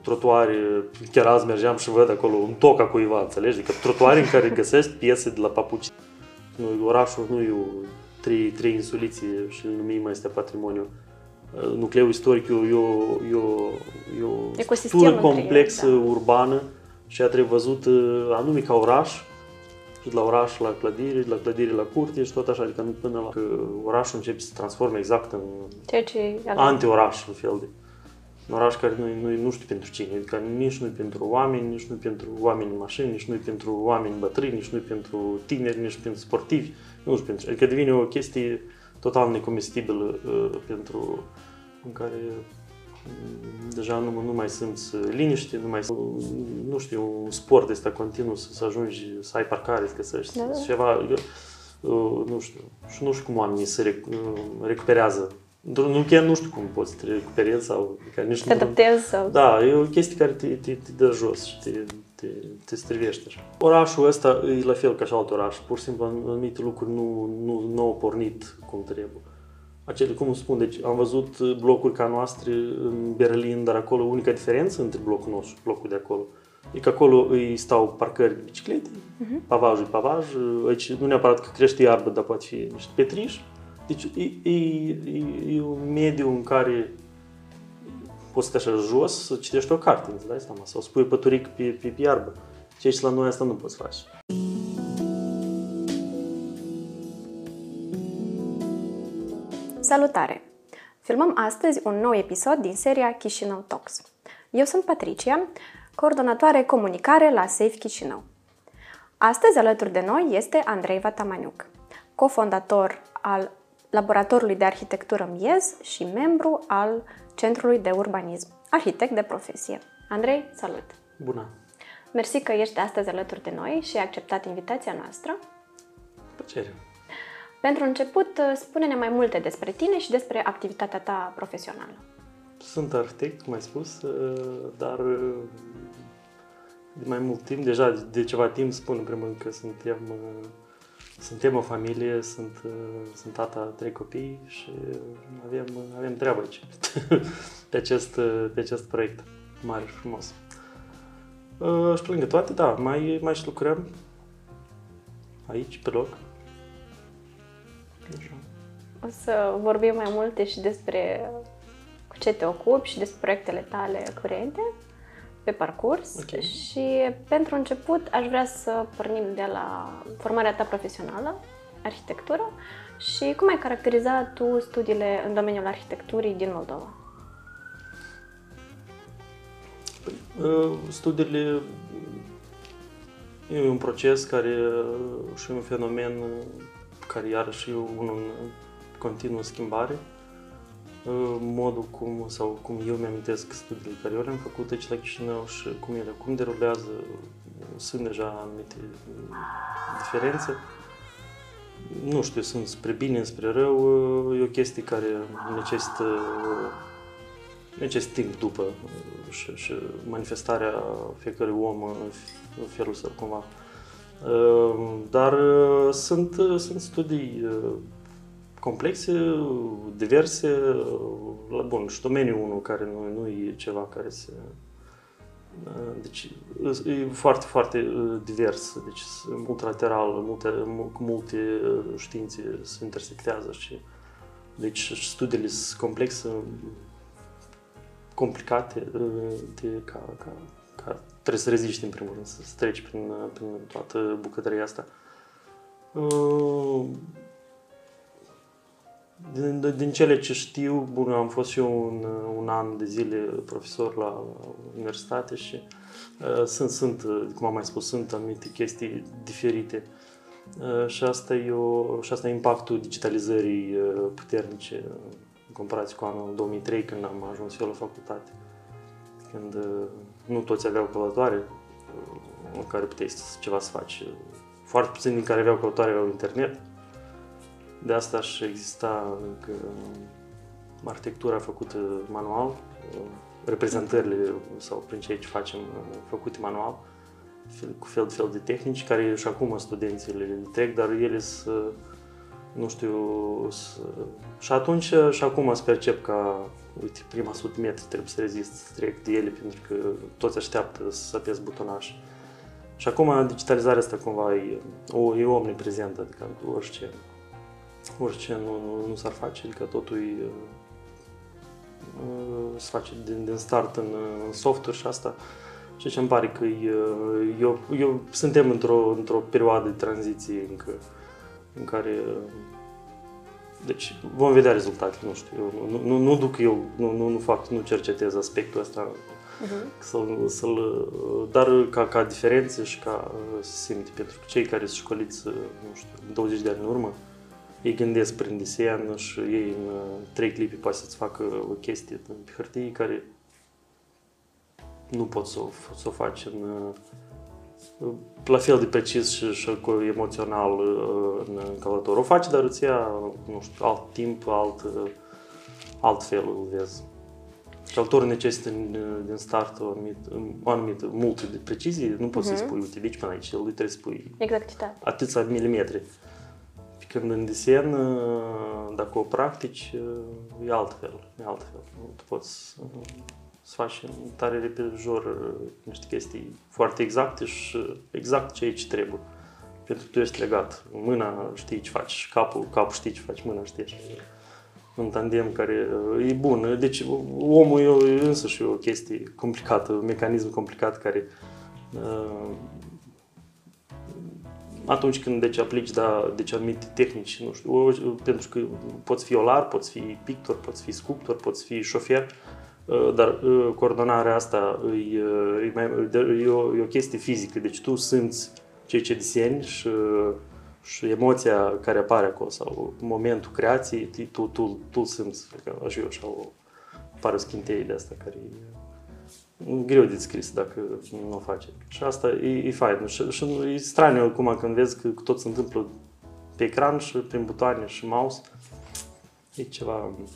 trotuare, chiar azi mergeam și văd acolo un toc a cuiva, înțelegi? Adică trotuare în care găsesc piese de la papuci. Orașul nu e o trei insuliții și îl numim mai este patrimoniu. Nucleul istoric e o structură complexă urbană și a trebuit văzut anume ca oraș, de la oraș la clădire, de la clădire la curte și tot așa, adică până la că orașul începe să se transforme exact în anti-oraș, în fel de un oraș care nu știu pentru cine, adică nici nu pentru oameni, nici nu pentru oameni în mașini, nici nu pentru oameni bătrâni, nici nu pentru tineri, nici pentru sportivi, nu știu pentru, adică devine o chestie total necomestibilă pentru în care deja nu mai simți liniște, nu mai nu știu, un sport este continuu să ajungi, să ai parcare, să găsești ceva, nu știu, și nu știu cum oamenii se recuperează. Chiar nu știu cum poți să te recuperezi sau nici te adaptezi sau... Da, e o chestie care te dă jos și te strivește așa. Orașul ăsta e la fel ca și alt oraș, pur și simplu anumite lucruri nu au pornit cum trebuie. Cum spun, deci am văzut blocuri ca noastre în Berlin, dar acolo unica diferență între blocul nostru și blocul de acolo e că acolo îi stau parcări de biciclete, pavajul e pavaj, aici nu neapărat că crește iarbă, dar poate fi niște petriși. Deci e un mediu în care poți să te așa jos să citești o carte, îți dai seama, sau spui păturic pe iarbă. Și aici la noi asta nu poți face. Salutare! Filmăm astăzi un nou episod din seria Chișinău Talks. Eu sunt Patricia, coordonatoare comunicare la Save Chișinău. Astăzi alături de noi este Andrei Vatamaniuc, cofondator al Laboratorului de Arhitectură MIEZ și membru al Centrului de Urbanism, arhitect de profesie. Andrei, salut! Bună! Mersi că ești astăzi alături de noi și ai acceptat invitația noastră. Plăcere! Pentru început, spune-ne mai multe despre tine și despre activitatea ta profesională. Sunt arhitect, cum ai spus, dar de mai mult timp, deja de ceva timp spun în primul rând că suntem o familie, sunt tata 3 copii și avem treabă aici pe acest proiect mare și frumos. Și pe lângă toate, da, mai și lucrăm aici, pe loc. Așa. O să vorbim mai multe și despre cu ce te ocupi și despre proiectele tale curente pe parcurs. Okay. Și pentru început aș vrea să pornim de la formarea ta profesională, arhitectură, și cum ai caracterizat tu studiile în domeniul arhitecturii din Moldova? Studiile e un proces care și un fenomen care iarăși e unul în continuă schimbare. Modul cum, sau cum eu mi-amintesc studiile care eu le-am făcut aici la Chișinău și cum ele acum derulează, sunt deja anumite diferențe. Nu știu, sunt spre bine, spre rău, e o chestie care necesită timp după și manifestarea fiecărui om în felul său cumva. Dar sunt studii complexe, diverse, la bun, și domeniul unul care nu e ceva care se... Deci e foarte, foarte divers, deci multilateral, multe științe se intersectează și deci studiile sunt complexe, complicate, ca trebuie să reziști, în primul rând, să treci prin toată bucătăria asta. Din cele ce știu, bun, am fost și eu un an de zile profesor la universitate și sunt, cum am mai spus, sunt anumite chestii diferite. Și asta e impactul digitalizării puternice în comparație cu anul 2003, când am ajuns eu la facultate. Când nu toți aveau calculatoare în care puteai ceva să faci. Foarte puțini din care aveau calculatoare aveau internet. De asta și exista arhitectura făcută manual, reprezentările sau prin ceea ce facem făcute manual, cu fel de tehnici, care și acum studenții le trec, dar ele sunt nu știu, și atunci și acum îți percep că, uite, prima 100 metri trebuie să rezist direct de ele, pentru că toți așteaptă să apesi butonaș. Și acum digitalizarea asta cumva e omniprezentă, adică orice nu s-ar face, adică totul se face din start în software și asta. Ceea ce îmi pare că suntem într-o perioadă de tranziție încă, în care, deci, vom vedea rezultatele, nu știu, nu duc eu, nu cercetez aspectul ăsta, dar ca diferențe și ca se simte, pentru că cei care se școliți, nu știu, 20 de ani în urmă, ei gândesc prin desen și ei în 3 clipe poate să-ți facă o chestie pe hârtie care nu poți să o faci la fel de precis și emoțional în calculator. O faci, dar îți ia, nu știu, alt timp, alt fel îl vezi. Calculatorul necesită din start o anumită multă de precizie, nu poți să-i spui, uite, de aici până aici, lui trebuie să spui atâția milimetri. Când în desen, dacă o practici, e altfel, Tu poți să faci tare repede jur niște chestii foarte exacte și exact ce aici trebuie. Pentru că tu ești legat. Mâna știi ce faci, capul știi ce faci, mâna știi. Un tandem care e bun. Deci omul e însuși o chestie complicată, un mecanism complicat care atunci când aplici anumite tehnici, nu știu, pentru că poți fi olar, poți fi pictor, poți fi sculptor, poți fi șofer, dar coordonarea asta e o chestie fizică, deci tu simți ceea ce deseni și emoția care apare acolo sau momentul creației, tu simți, și eu așa apare o schinteie de asta care e greu de scris dacă nu o faci. Și asta e fain și e straniu acum când vezi că tot se întâmplă pe ecran și prin butoane și mouse, e ceva mai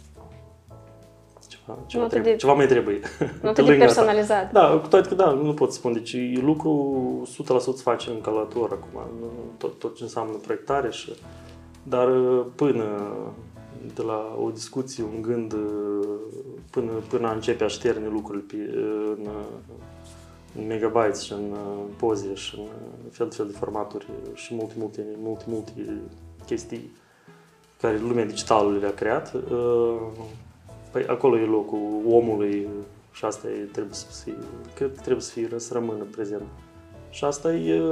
trebuie. Nu atât de personalizat. Da, cu toate că da, nu pot spune. Deci lucru 100% face în calculator acum, tot ce înseamnă proiectare. Dar până de la o discuție, un gând, până a începe a șterne lucrurile în megabytes și în poze și în fel de fel de formaturi și multe chestii care lumea digitală le-a creat, păi acolo e locul omului și asta trebuie să rămână prezent. Și asta e,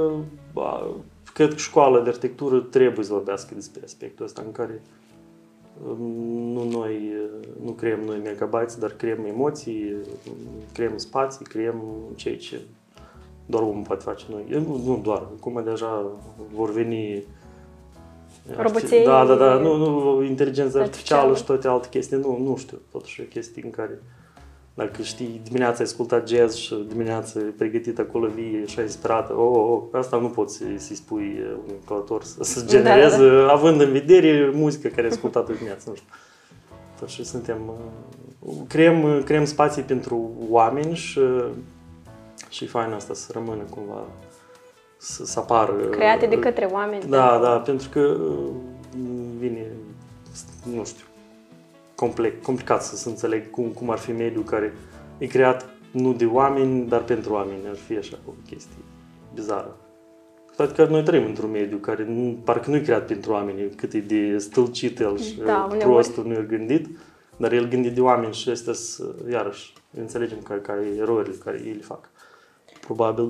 cred că școala de arhitectură trebuie să vorbească despre aspectul ăsta în care nu creăm noi megabytes, dar creăm emoții, creăm spații, creăm ceea ce doar omul poate face noi. Nu doar, acum deja vor veni roboții, da, nu, inteligența artificială și toate alte chestii, nu știu, totuși e chestii în care, dacă știi, dimineața ai ascultat jazz și dimineața ai pregătit acolo vie și ai inspirată, asta nu poți să-i spui unui calculator să genereze, având în vedere muzica care ai ascultat-o dimineața, nu știu. Totuși creăm spații pentru oameni și e fain asta să rămână cumva, să apară. Create de către oameni. Da, pentru că vine, nu știu, complicat să înțeleg cum ar fi mediul care e creat nu de oameni, dar pentru oameni. Ar fi așa o chestie bizară. Toate că noi trăim într-un mediu care parcă nu e creat pentru oameni, cât e de stâlcit el și prost nu e gândit, dar el gândit de oameni și astea, iarăși, înțelegem care e erorile care ei le fac. Probabil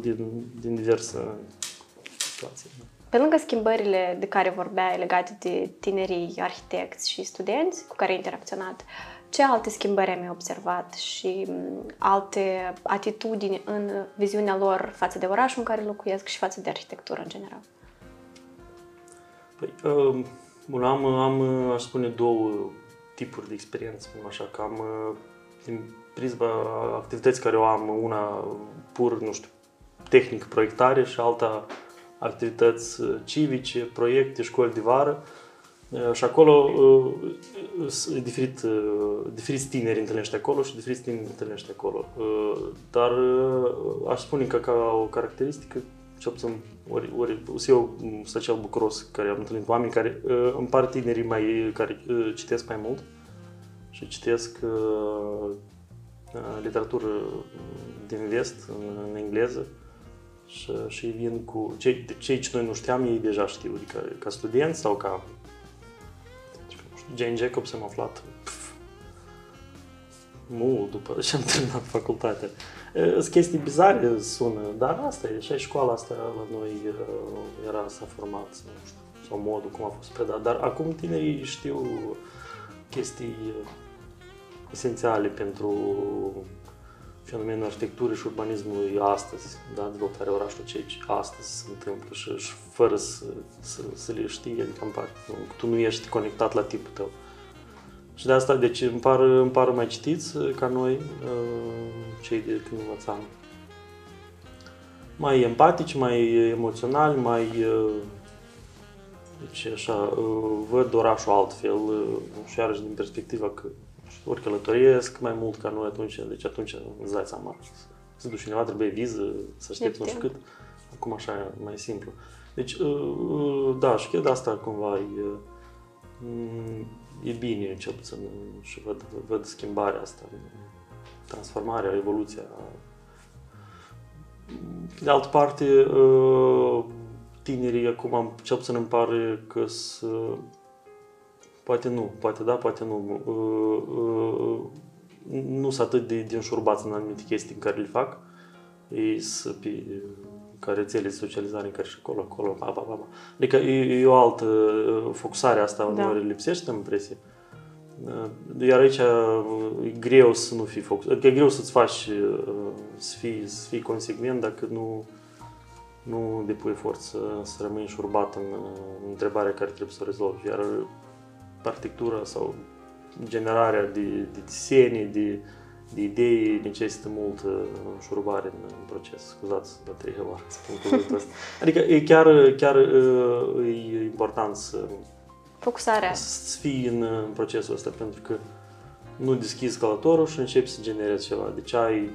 din diverse situații. Pe lângă schimbările de care vorbeai legate de tinerii arhitecți și studenți cu care ai interacționat, ce alte schimbări ai mai observat și alte atitudini în viziunea lor față de orașul în care locuiesc și față de arhitectură în general? Păi, aș spune, două tipuri de experiență, așa că am din prisma activității care o am, una pur, nu știu, tehnică, proiectare și alta activități civice, proiecte, școli de vară. Și acolo diferiți tineri întâlnești acolo și diferiți tineri întâlnești acolo. Dar aș spune că ca o caracteristică cel puțin, ori eu sunt acel bucuros care am întâlnit oameni care îmi par tinerii mai, care citesc mai mult și citesc literatură din vest, în engleză, și vin cu cei ce noi nu știam, ei deja știu, adică ca studenți sau ca Jane Jacobs am aflat mult după ce am terminat facultatea. Sunt chestii bizare, sună, dar asta e, și școala asta la noi era, s-a format, nu știu, sau modul cum a fost predat, dar acum tinerii știu chestii esențiale pentru fenomenul arhitecturii și urbanismului astăzi, da? Dezvoltarea orașului, ceea ce astăzi se întâmplă și fără să le știi, adică îmi pare, tu nu ești conectat la tipul tău. Și de asta, deci, îmi par mai citiți ca noi, cei de când învățam. Mai empatici, mai emoționali, mai... Deci, așa, văd orașul altfel și iarăși din perspectiva că ori călătoriesc mai mult ca noi atunci, deci atunci îți dai seama, să duci cineva, trebuie viză, să aștepți nu știu cât. Acum așa e mai simplu. Deci, da, și cred asta cumva e bine, cel puțin, și văd schimbarea asta, transformarea, evoluția. De altă parte, tinerii acum, cel puțin îmi pare că sunt... Poate nu, poate da, poate nu. Nu sunt atât de înșurbați în anumite chestii în care le fac. Ei sunt pe care rețele de socializare în care și acolo, ba. Adică e o altă focusare asta, da. Uneori lipsește, am impresie. Iar aici e greu să nu fii focusat, adică e greu să-ți faci, să fii consecvent dacă nu depui efort să rămâi înșurbat în întrebarea care trebuie să o rezolvi. Iar arhitectura sau generarea de desene, de idei necesită mult înșurubare în proces. Scuzați, dar trebuie oare să spun cuvântul ăsta. Adică e chiar e important să fii în procesul ăsta, pentru că nu deschizi calatorul și începi să generezi ceva. Deci ai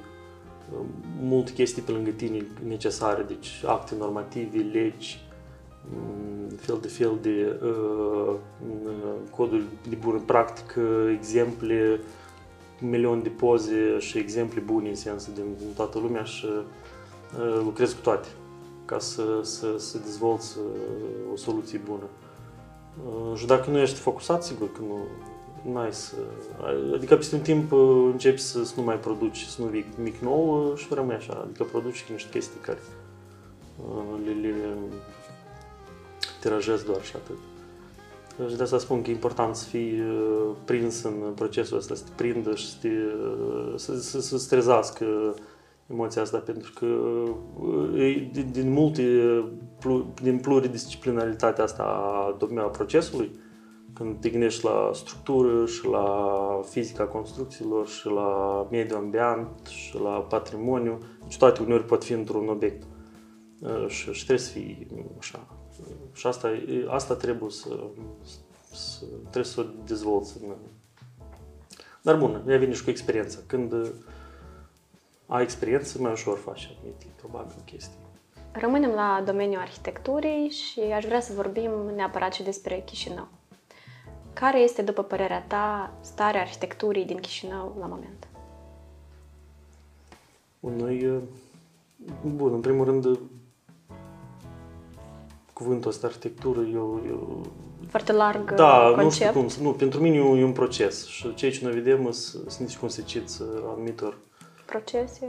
multe chestii pe lângă tine necesare, deci acte normative, legi, fel de coduri de bună practică, exemple, milion de poze și exemple bune în sensul din toată lumea și lucrez cu toate ca să dezvolți o soluție bună. Și dacă nu ești focusat, sigur că nu ai să... Adică peste un timp începi să nu mai produci, să nu vii mic nou și rămâi așa, adică produci niște chestii care le tirajez doar și atât. Și de asta spun că e important să fii prins în procesul ăsta, să te prindă și să trezească emoția asta, pentru că din pluridisciplinaritatea asta a domeniului procesului, când te gândești la structură și la fizica construcțiilor și la mediul ambient și la patrimoniu, deci toate uneori pot fi într-un obiect și trebuie să fii așa. Și asta trebuie să o dezvolți. Dar bun, ea vine și cu experiența. Când ai experiență, mai ușor faci anumite, probabil, chestii. Rămânem la domeniul arhitecturii și aș vrea să vorbim neapărat și despre Chișinău. Care este, după părerea ta, starea arhitecturii din Chișinău la moment? Bun, în primul rând, cuvântul ăsta, arhitectură, eu... Foarte larg, da, concept. Nu știu cum, pentru mine e un proces și ceea ce noi vedem sunt niște consecințe anumitor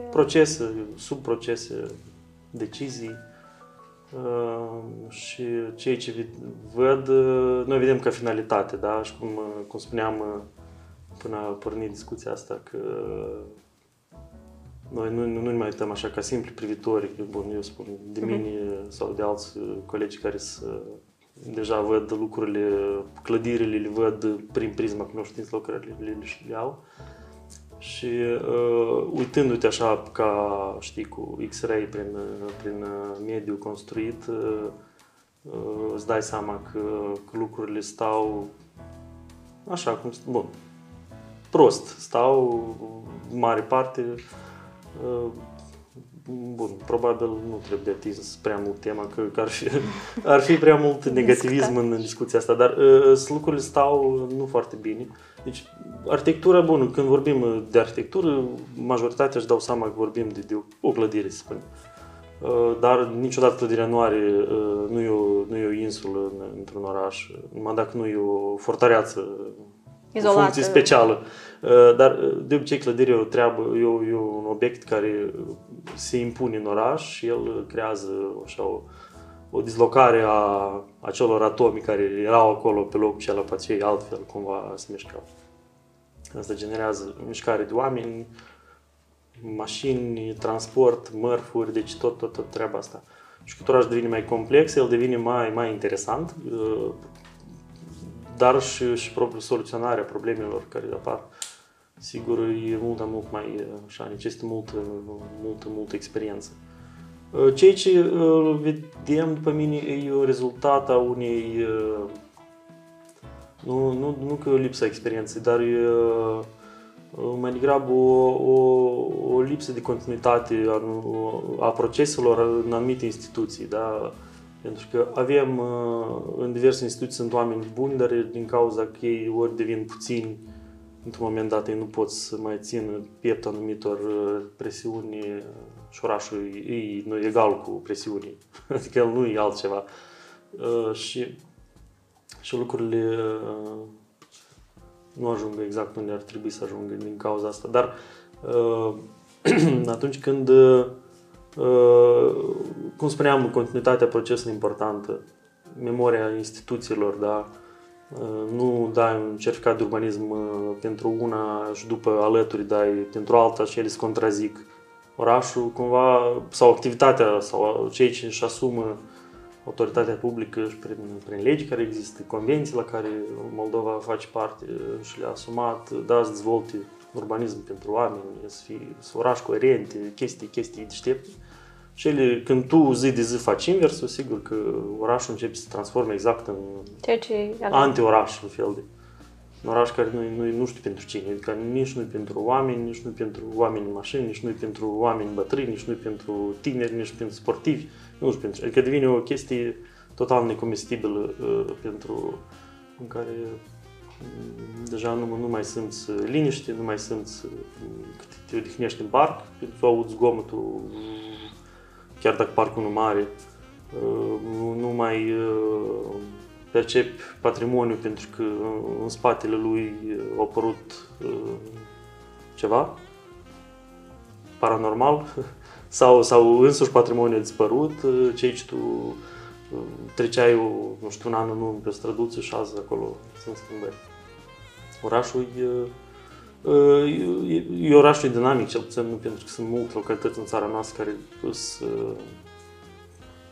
procese, subprocese, decizii și ceea ce văd, noi vedem ca finalitate, da? Și cum spuneam până a pornit discuția asta, că noi nu ne mai uităm așa ca simpli privitori, bun, eu spun, de mine sau de alți colegi care deja văd lucrurile, clădirile le văd prin prisma cunoștințelor la care le au. Și uitându-te așa ca, știi, cu X-ray prin mediul construit, îți dai seama că lucrurile stau așa cum, bun, prost, stau în mare parte Bun, probabil nu trebuie de atins prea mult tema, că ar fi prea mult negativism în discuția asta, dar lucrurile stau nu foarte bine. Deci, arhitectura, bun, când vorbim de arhitectură, majoritatea își dau seama că vorbim de o clădire, să spunem. Dar niciodată clădirea nu e o insulă într-un oraș, numai dacă nu e o fortăreață izolată, o funcție specială. Dar de obicei clădirea e un obiect care se impune în oraș și el creează așa, o dislocare a acelor atomi care erau acolo pe locul și alăpației, altfel cumva se mișcau. Asta generează mișcare de oameni, mașini, transport, mărfuri, deci tot treaba asta. Și cât orașul devine mai complex, el devine mai interesant, dar și propriu soluționarea problemelor care apar, sigur, e mult mai așa, necesită multă experiență. Ceea ce vedem, după mine, e un rezultat a unei, nu că lipsa experienței, dar mai degrabă o lipsă de continuitate a proceselor în anumite instituții. Da? Pentru că avem în diverse instituții sunt oameni buni, dar din cauza că ei ori devin puțini, într-un moment dat ei nu pot să mai țină piept anumitor presiuni și orașul nu e egal cu presiunii. Adică el nu e altceva. Și lucrurile nu ajung exact unde ar trebui să ajungă din cauza asta. Dar atunci când, cum spuneam, continuitatea procesului importantă, memoria instituțiilor, da? Nu dai un certificat de urbanism pentru una și după alături dai pentru alta și ele se contrazic. Orașul cumva, sau activitatea, sau cei ce își asumă autoritatea publică și prin legi care există, convenții la care Moldova face parte și le-a asumat, da, să dezvolte urbanism pentru oameni, să oraș coerent, chestii deștepte. Și ele, când tu zi de zi faci inversul, sigur că orașul începe să se transforme exact în anti-oraș, un fel de un oraș care nu știu pentru cine, adică nici nu pentru oameni, nici nu pentru oameni în mașini, nici nu pentru oameni bătrâni, nici nu pentru tineri, nici pentru sportivi, nu știu pentru. Adică devine o chestie total necomestibilă în care deja nu mai simți liniște, nu mai simți că te odihnești în parc, pentru că auzi zgomotul, chiar dacă parcul nu mare, nu mai percepi patrimoniul pentru că în spatele lui a apărut ceva paranormal sau însuși patrimoniul a dispărut, ceea ce tu treceai, nu știu, un an în urmă pe o străduță și azi acolo sunt schimbări. Orașul e orașul dinamic, cel puțin, nu pentru că sunt multe localități în țara noastră care se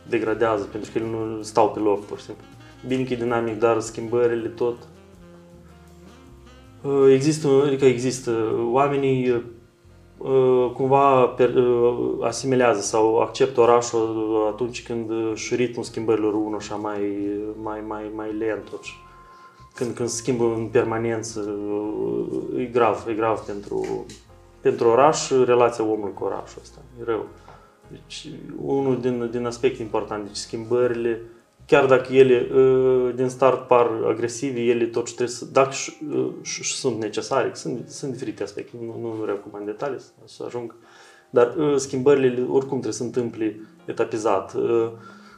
degradează pentru că ele nu stau pe loc, pur și simplu. Bine că e dinamic, dar schimbările tot există, adică există. Oamenii cumva asimilează sau acceptă orașul atunci când și ritmul schimbărilor unul așa mai lent. Când se schimbă în permanență, e grav pentru oraș, relația omului cu orașul ăsta, e rău. Deci, unul din aspecte importante, deci schimbările, chiar dacă ele din start par agresive, ele totuși trebuie să, dacă și sunt necesare, sunt diferite aspecte, nu recomand detalii să ajung, dar schimbările oricum trebuie să se întâmple etapizat.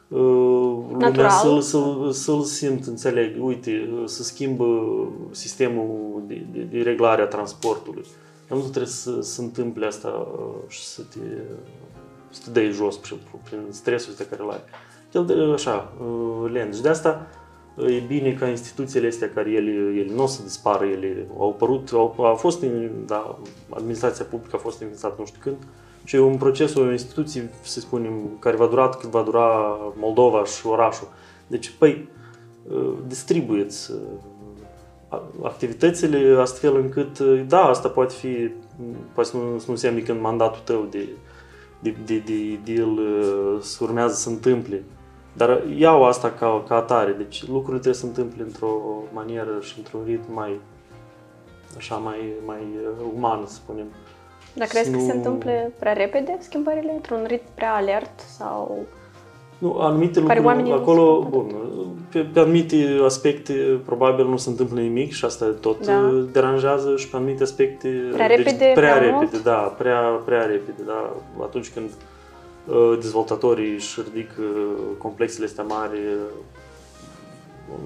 Lumea să-l simt, înțeleg, uite, să schimbă sistemul de reglare a transportului. Nu trebuie să se întâmple asta și să te dai jos prin stresul pe care l-ai. El așa, lent. Și de asta e bine ca instituțiile astea care ele nu o să dispară, ele au apărut, a fost, da, administrația publică a fost înființată nu știu când. Și un proces, o instituție, să spunem, care va dura cât va dura Moldova și orașul. Deci, păi, distribuieți activitățile astfel încât, da, asta poate fi, poate să nu însemne că în mandatul tău de el se urmează să întâmple. Dar iau asta ca atare. Deci lucrurile trebuie să întâmple într-o manieră și într-un ritm mai uman, să spunem. Dar crezi că se întâmplă prea repede schimbările, într-un ritm prea alert sau... Nu, anumite lucruri acolo, bun, pe anumite aspecte probabil nu se întâmplă nimic și asta tot deranjează și pe anumite aspecte prea repede, da, atunci când dezvoltatorii își ridică complexele astea mari,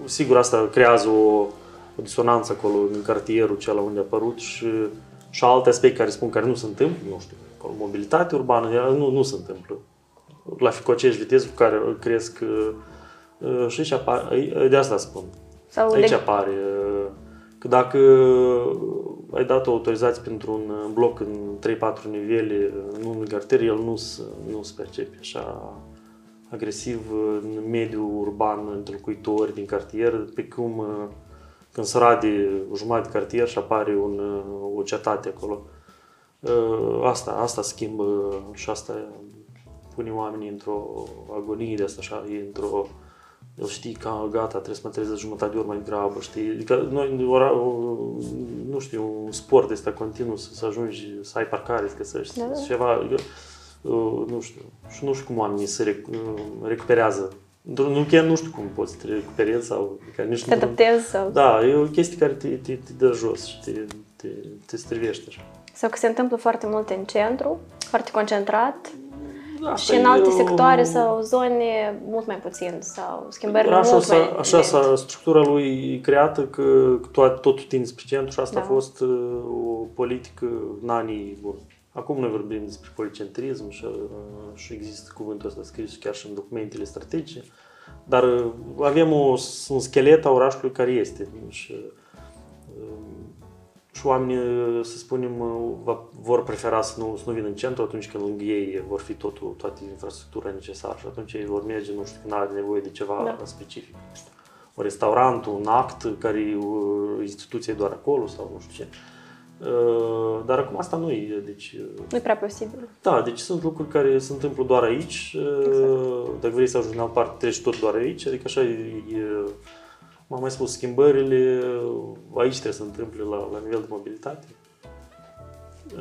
sigur asta creează o disonanță acolo în cartierul cel unde a apărut și alte aspecte care spun care nu se întâmplă, nu știu, acolo, mobilitate urbană, nu se întâmplă. La ficocești viteze cu care cresc și aici apare, de asta spun, sau aici apare că dacă ai dat o autorizație pentru un bloc în 3-4 nivele, în un cartier, el nu se percepe așa agresiv în mediul urban, între locuitori din cartier, pe cum când se rade jumătate de cartier și apare o cetate acolo. Asta schimbă și asta pune oamenii într-o agonie de asta, așa, într-o, eu știi, că gata, trebuie să mă trezesc jumătate de ori mai grabă, știi? Adică noi, nu știu, un sport este continuu, să ajungi, să ai parcare, să ceva, nu știu, și nu știu cum oamenii se recuperează. Nu, chiar nu știu cum poți să te recuperezi sau... Te adaptezi sau... Da, e o chestie care te dă jos și te strivește așa. Sau că se întâmplă foarte mult în centru, foarte concentrat. Asta și în alte sectoare sau zone mult mai puțin, sau schimbări mult mai... Așa structura lui e creată că totul tinde spre centru și asta a fost o politică în anii... Bun. Acum noi vorbim despre policentrism și există cuvântul ăsta scris chiar și în documentele strategice, dar avem un schelet a orașului care este. Și oamenii, să spunem, vor prefera să nu vină în centru atunci când lângă ei vor fi toată infrastructura necesară și atunci ei vor merge, nu știu, când are nevoie de ceva specific. Un restaurant, un act care instituție doar acolo sau nu știu ce. Dar acum asta nu e, deci... Nu e prea posibil. Da, deci sunt lucruri care se întâmplă doar aici. Exact. Dacă vrei să ajungi în altă parte, treci tot doar aici, adică așa e... M-am mai spus, schimbările aici trebuie să se întâmple la nivel de mobilitate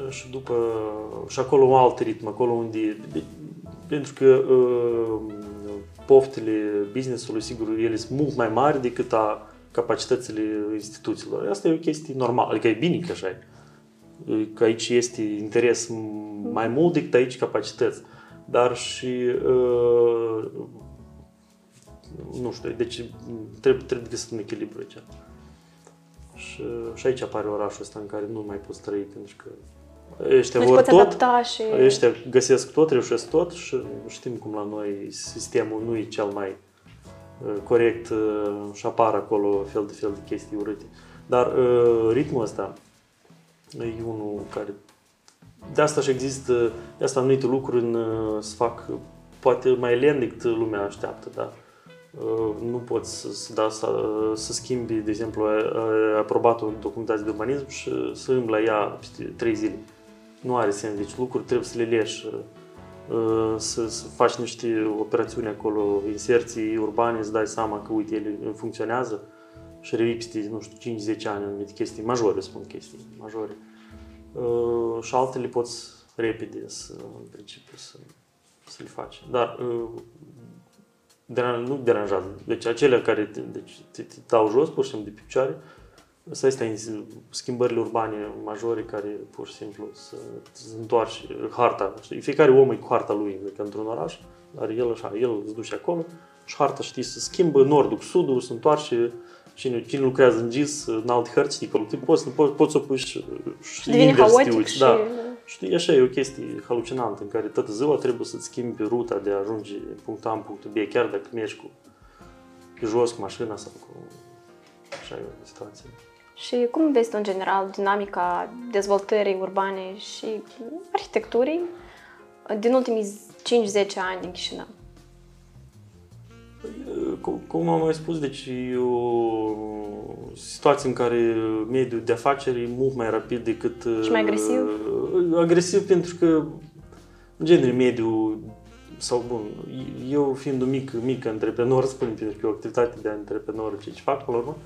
și după și acolo un alt ritm, acolo unde, pentru că poftele business-ului, sigur, ele sunt mult mai mari decât a capacitățile instituțiilor. Asta e o chestie normală, adică e bine că așa e, că aici este interes mai mult decât aici capacități, dar și nu știu, deci trebuie găsit un echilibru aici. Și aici apare orașul ăsta în care nu mai poți trăi, pentru că ăștia vor tot, ăștia găsesc tot, reușesc tot și știm cum la noi sistemul nu e cel mai corect și apar acolo fel de fel de chestii urâte. Dar ritmul ăsta e unul care... De asta și există, de asta anumite lucruri se fac poate mai lent decât lumea așteaptă, da? Nu poți să schimbi, de exemplu, aprobat o documentație de urbanism și să îmbli la ea peste 3 zile. Nu are sens, deci lucruri trebuie să le leși, să faci niște operațiuni acolo, inserții urbane, să dai seama că, uite, ele funcționează și revii peste, nu știu, 5-10 ani anumite chestii majore, spun chestii majore. Și altele poți repede, în principiu, să le faci. Dar nu deranjează. Deci acelea care te dau jos, pur și simplu, de picioare, să este schimbările urbane majore care, pur și simplu, să întoarci harta. Fiecare om e cu harta lui, adică într-un oraș, dar el așa, el îți duce acolo și harta, știi, se schimbă nordul cu sudul, se întoarce, cine lucrează în GIS, în alte hărți, știi, acolo, poți să o pui și invers, te uiți. Da. Știi, așa e o chestie halucinantă în care toată ziua trebuie să-ți schimbi ruta de a ajunge punct A în punctul B, chiar dacă mergi cu jos, cu mașina sau cu... Așa e o situație. Și cum vezi tu, în general, dinamica dezvoltării urbane și arhitecturii din ultimii 5-10 ani din Chișinău? Cum am mai spus, deci e o situație în care mediul de afaceri e mult mai rapid decât... Și mai agresiv? Agresiv pentru că, în genere, mediul, sau bun, eu fiind un mic antreprenor, spun, pentru că e o activitate de antreprenor, ce fac, până la urmă,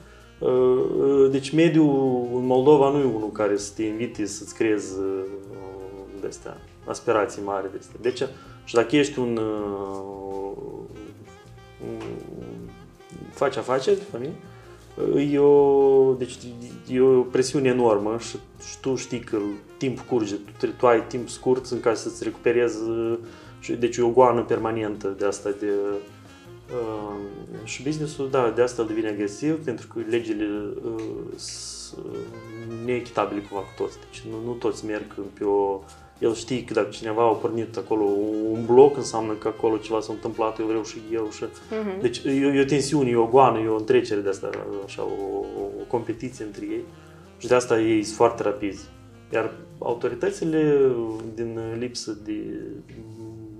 deci mediul în Moldova nu e unul care să te invite să-ți creezi de-astea, aspirații mari de-astea. Deci, și dacă ești faci afaceri, familie, e o presiune enormă și tu știi că timpul curge, tu ai timp scurt în care să-ți recuperezi, deci e o goană permanentă de asta de... și business-ul, da, de asta devine agresiv, pentru că legile sunt neechitabile cumva cu toți, deci nu toți merg pe o... El știe că dacă cineva a pornit acolo un bloc, înseamnă că acolo ceva s-a întâmplat, eu vreau și eu și... Deci e o tensiune, e o goană, e o întrecere de asta, așa, o competiție între ei și de asta ei sunt foarte rapizi. Iar autoritățile din lipsă de...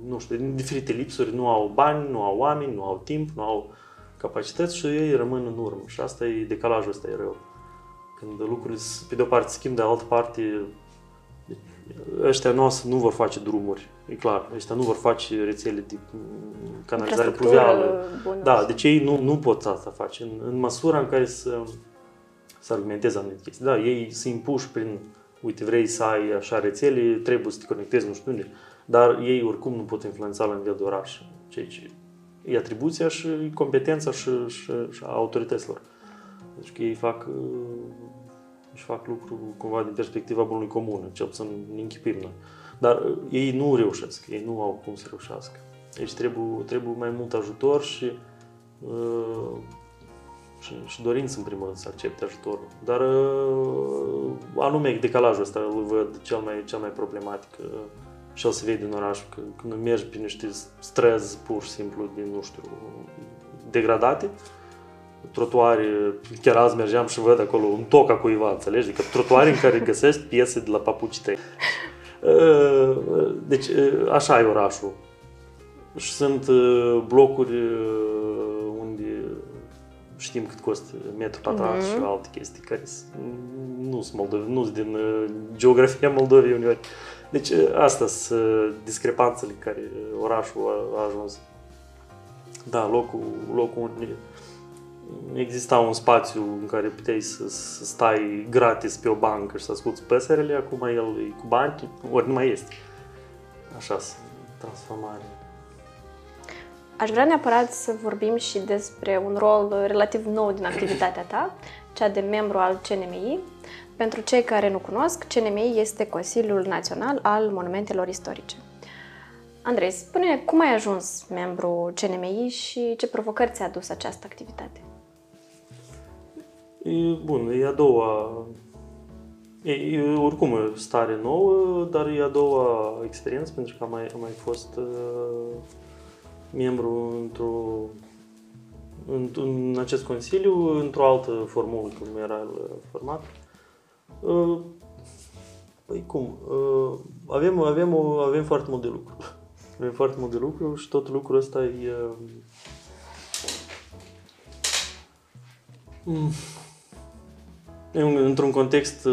nu știu, din diferite lipsuri, nu au bani, nu au oameni, nu au timp, nu au capacități și ei rămân în urmă. Și asta e decalajul, ăsta e rău. Când lucrurile, pe de o parte, schimb, de altă parte, ăștia nu vor face drumuri, e clar, ăștia nu vor face rețele de canalizare pluvială. Da, deci ei nu pot asta face, în măsura în care să argumenteze anumite chestii. Da, ei se impuși prin, uite, vrei să ai așa rețele, trebuie să te conectezi nu știu unde. Dar ei oricum nu pot influența la nivel de oraș, ceea ce e atribuția și competența și a autorităților. Deci că ei își fac lucru cumva din perspectiva bunului comun, cel puțin ne închipim noi. Dar ei nu reușesc, ei nu au cum să reușească. Deci trebuie mai mult ajutor și dorință, în primul rând, să accepte ajutorul. Dar anume decalajul ăsta îl văd cel mai problematic. Și o să vede în oraș că când mergi prin niște străzi pur și simplu din, nu știu, degradate, trotuare, chiar azi mergeam și văd acolo un toc a cuiva, înțelegi? Adică trotuare în care găsești piese de la papucii tăi. Deci așa e orașul. Și sunt blocuri unde știm cât costă metru pătrat și alte chestii care nu sunt din geografia Moldovei uneori. Deci astea sunt discrepanțele în care orașul a ajuns. Da, locul unde exista un spațiu în care puteai să stai gratis pe o bancă și să asculți păsările, acum el e cu bani, ori nu mai este. Așa se transformare. Aș vrea neapărat să vorbim și despre un rol relativ nou din activitatea ta, cea de membru al CNMI. Pentru cei care nu cunosc, CNMI este Consiliul Național al Monumentelor Istorice. Andrei, spune cum ai ajuns membru CNMI și ce provocări ți-a adus această activitate? E a doua... oricum e stare nouă, dar e a doua experiență, pentru că am mai fost membru în acest consiliu, într-o altă formulă, cum era format. Păi cum? Avem foarte mult de lucru. Avem foarte mult de lucru și tot lucrul ăsta e... într-un context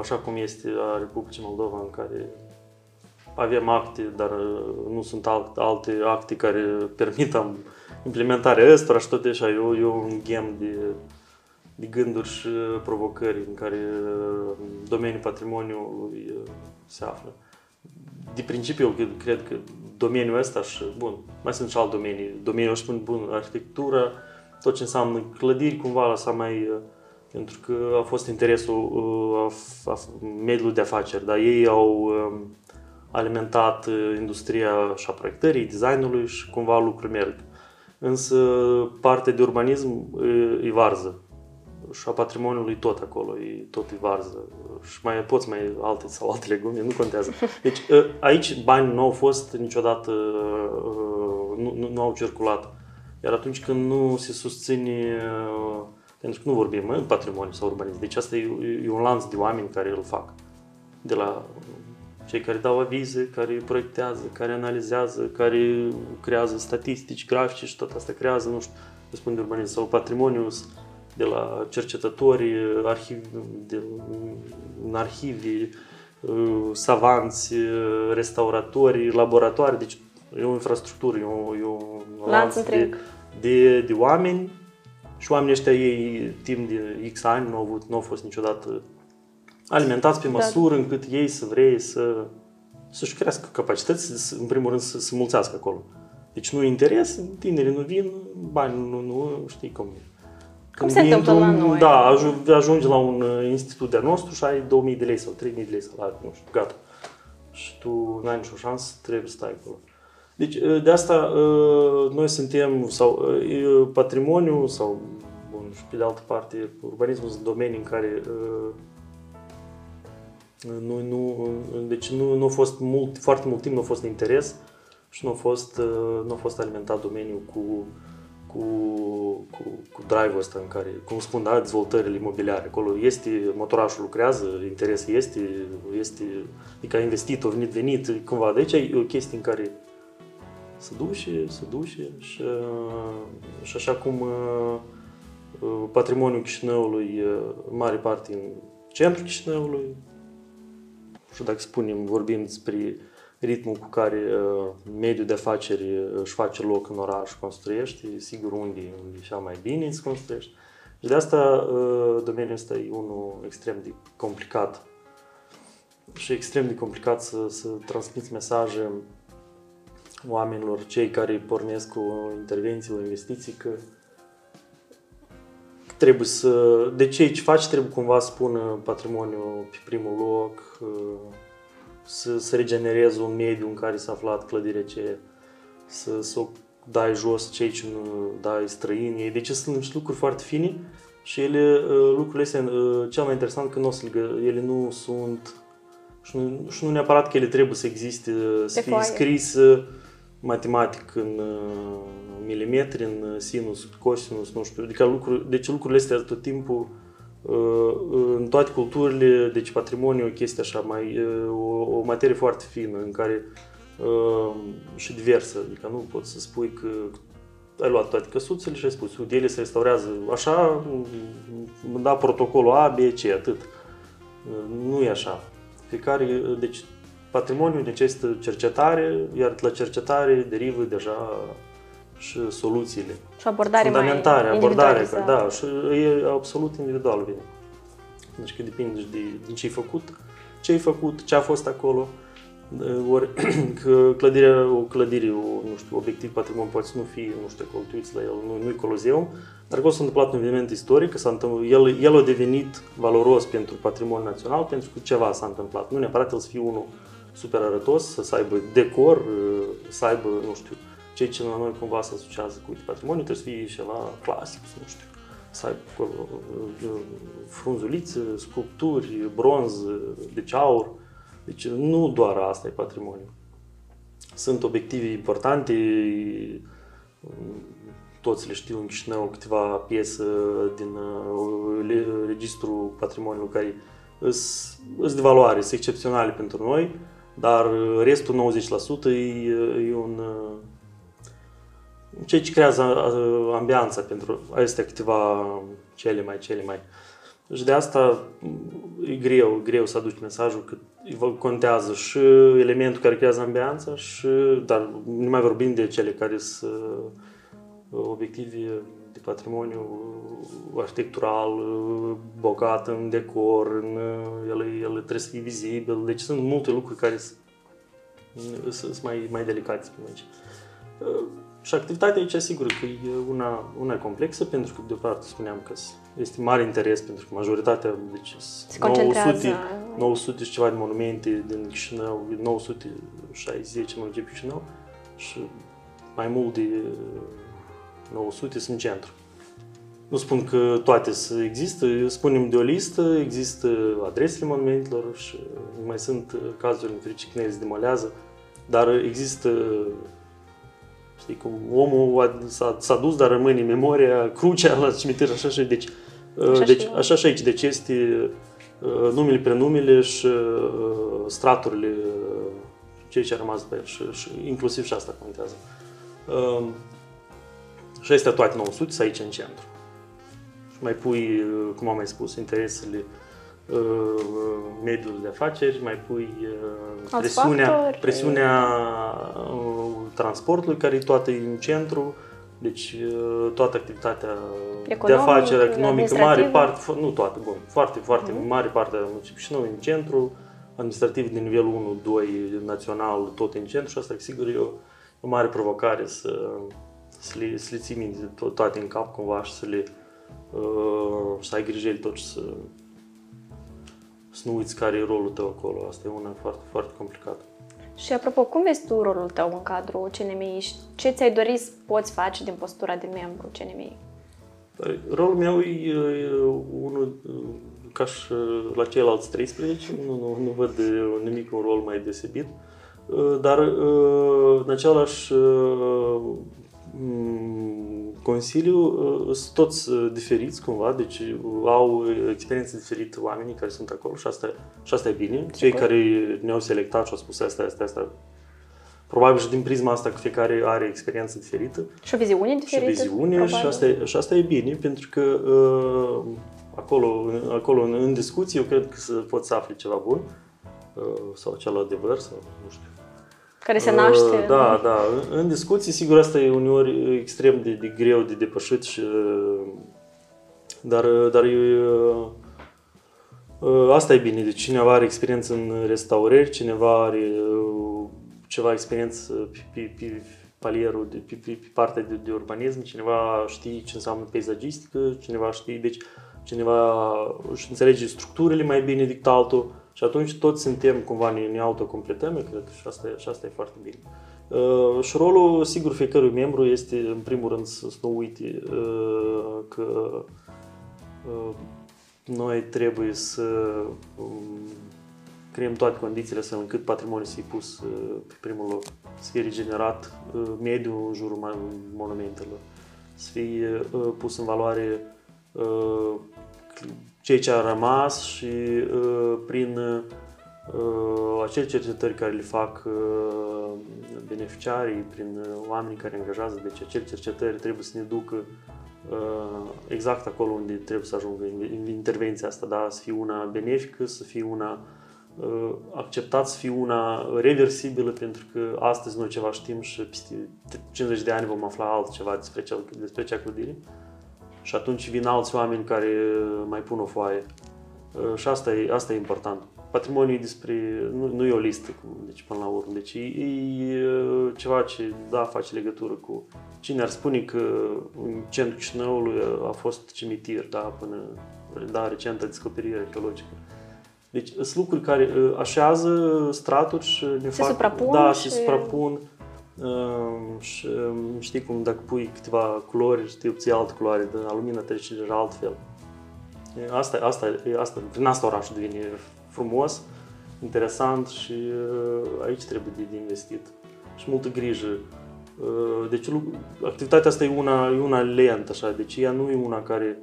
așa cum este a Republicii Moldova, în care avem acte, dar nu sunt alte acte care permit implementarea ăstora și tot așa. E un ghem de gânduri și provocări în care domeniul patrimoniului se află. De principiu, eu cred că domeniul ăsta și, bun, mai sunt și alte domenii. Domeniul, aș spune, bun, arhitectura, tot ce înseamnă clădiri, cumva, asta mai... Pentru că a fost interesul a mediului de afaceri, dar ei au alimentat industria și a proiectării, designului și cumva lucruri merg. Însă partea de urbanism e varză. Și a patrimoniului tot acolo, tot e varză. Și mai poți mai alte sau alte legume, nu contează. Deci aici bani nu au fost niciodată, nu au circulat. Iar atunci când nu se susține, pentru că nu vorbim în patrimoniu sau urbanism, deci asta e un lanț de oameni care îl fac. De la cei care dau avize, care proiectează, care analizează, care creează statistici, grafice și tot asta creează, nu știu, eu spun de urbanism sau patrimoniu, de la cercetători, în arhive, savanți, restauratori, laboratoare, deci e o infrastructură, e un lanț de oameni și oamenii ăștia ei timp de X ani nu au fost niciodată alimentați pe măsură încât ei să vrei să-și crească capacități, în primul rând să se mulțească acolo. Deci nu interes, tinerii nu vin, bani nu știi cum e. Cum se întâmplă la noi? Da, ajungi la un institut de-al nostru și ai 2000 de lei sau 3000 de lei salarii, nu știu, gata. Și tu n-ai nicio șansă, trebuie să stai acolo. Deci de asta noi suntem, sau patrimoniu, sau bun, și pe de altă parte urbanismul sunt domenii în care nu a fost foarte mult timp, nu a fost interes și nu a fost alimentat domeniul cu drive-ul ăsta în care, cum spun, da, dezvoltările imobiliare. Acolo este, motorașul lucrează, interesul este, adică a investit, a venit, cumva. Deci e o chestie în care se duce și așa cum patrimoniul Chișinăului, mare parte în centrul Chișinăului, și dacă spunem, vorbim despre ritmul cu care mediul de afaceri își face loc în oraș, construiește, sigur unde e cea mai bine îți construiești. Și de asta domeniul ăsta e unul extrem de complicat. Și extrem de complicat să transmiți mesaje oamenilor, cei care pornesc cu intervenții, o investiții, că trebuie de ce faci trebuie cumva să pună patrimoniul pe primul loc, să regenerezi un mediu în care s-a aflat clădirea ce să o dai jos cei ce nu dai străini. Deci sunt niște lucruri foarte fine și ele, lucrurile astea, cel mai interesant că ele nu sunt și nu neapărat că ele trebuie să existe, să fie scris matematic în milimetri, în sinus, cosinus, nu știu. Adică deci lucrurile astea tot timpul în toate culturile, deci patrimoniul e o chestie așa, o materie foarte fină în care și diversă, adică nu poți să spui că ai luat toate căsuțele și ai spus, de ele se restaurează așa, da protocolul A, B, C, atât. Nu e așa. Fiecare, deci patrimoniul necesită cercetare, iar la cercetare derivă deja și soluțiile. Și abordare fundamentare, abordare, da, și e absolut individual vine. Deci că depinde din ce ai făcut, ce a fost acolo, ori că o clădire, nu știu, obiectiv patrimoniu poate să nu fie, nu știu, că uiți la el, nu e Coloseum, dar că s-a întâmplat un eveniment istoric, el a devenit valoros pentru patrimoniul național pentru că ceva s-a întâmplat. Nu neapărat el să fie unul super arătos, să aibă decor, să aibă, nu știu, cei ce la noi cumva se asociază cu patrimoniu, trebuie să fie ceva clasic, nu știu, să aibă frunzulițe, sculpturi, bronz, deci aur. Deci nu doar asta e patrimoniu. Sunt obiective importante, toți le știu în Chișinău, câteva piese din registrul patrimoniului care sunt de valoare, sunt excepționale pentru noi, dar restul, 90%, e un... Ceea ce creează ambianța pentru astea câteva cele mai. Și de asta e greu să aduci mesajul că contează și elementul care creează ambianța, dar nu mai vorbim de cele care sunt obiective de patrimoniu arhitectural, bogat în decor, ele trebuie să fie vizibil, deci sunt multe lucruri care sunt mai delicate. Și activitatea aici, sigur că e una complexă, pentru că, de o parte, spuneam că este mare interes, pentru că majoritatea, deci, se concentrează. 900 și ceva de monumente din Chișinău, 960 în municipiul Chișinău și mai mult de 900 sunt în centru. Nu spun că toate există, spunem de o listă, există adresele monumentelor și mai sunt cazuri în care cine se demolează, dar există. Știi cum omul s-a dus, dar rămâne memoria, crucea la cimitir, așa și deci. Așa și aici, deci este numele, prenumele și straturile, ceea ce a rămas pe el, și inclusiv și asta contează. Și astea toate 900 sunt aici în centru. Și mai pui, cum am mai spus, interesele mediul de afaceri, mai pui presiunea transportului, care e toată în centru, Deci toată activitatea economic, de afacere economică, mare parte, nu toată, bun, foarte mare parte a Chișinău în centru, administrativ din nivelul 1-2 național, tot în centru și asta sigur e o mare provocare să le ții minte toate în cap cumva și să ai grijă tot și să nu uiți care e rolul tău acolo. Asta e una foarte complicată. Și apropo, cum vezi tu rolul tău în cadrul CNMI și ce ți-ai dorit să poți face din postura de membru CNMI? Rolul meu e unul, ca și la ceilalți 13, nu văd nimic un rol mai deosebit, dar în același consiliu sunt toți diferiți cumva, deci au experiențe diferite oamenii care sunt acolo și asta e bine. Cei care ne-au selectat și au spus asta, probabil și din prisma asta că fiecare are experiență diferită. Și o viziune diferită. Și o viziune și asta e bine, pentru că acolo în discuții eu cred că poți să afli ceva bun sau acel adevăr sau nu știu. Care se naște. Da. În discuții, sigur, asta e uneori extrem de greu de depășit, dar asta e bine. Deci cineva are experiență în restaurări, cineva are ceva experiență pe palierul, pe partea de urbanism, cineva știe ce înseamnă peisagistică, cineva știe, deci cineva își înțelege structurile mai bine decât altul. Și atunci toți suntem cumva, ne autocompletăm, cred, și asta e foarte bine. Și rolul, sigur, fiecărui membru este, în primul rând, să nu uite că noi trebuie să creăm toate condițiile astfel încât patrimoniul să fie pus pe primul loc, să fie regenerat mediul în jurul monumentelor, să fie pus în valoare ceea ce a rămas și prin acele cercetări care le fac beneficiarii, prin oamenii care angajează, deci acele cercetări trebuie să ne ducă exact acolo unde trebuie să ajungă intervenția asta, da? Să fie una benefică, să fie una acceptată, să fie una reversibilă, pentru că astăzi noi ceva știm și peste 50 de ani vom afla altceva despre acea clădire. Și atunci vin alți oameni care mai pun o foaie. Și asta e important. Patrimoniul e despre... Nu e o listă, deci până la urmă. Deci e ceva ce, da, face legătură cu... Cine ar spune că în centrul Chișinăului a fost cimitir, da, până la recentă descoperire arheologică. Deci sunt lucruri care așează straturi și ne fac... Se suprapun. Și știi cum, dacă pui câteva culori, știi, obții alte culoare, dar lumina trece deja altfel. Prin asta orașul devine frumos, interesant și aici trebuie de investit. Și multă grijă. Deci activitatea asta e una lentă, așa, deci ea nu e una care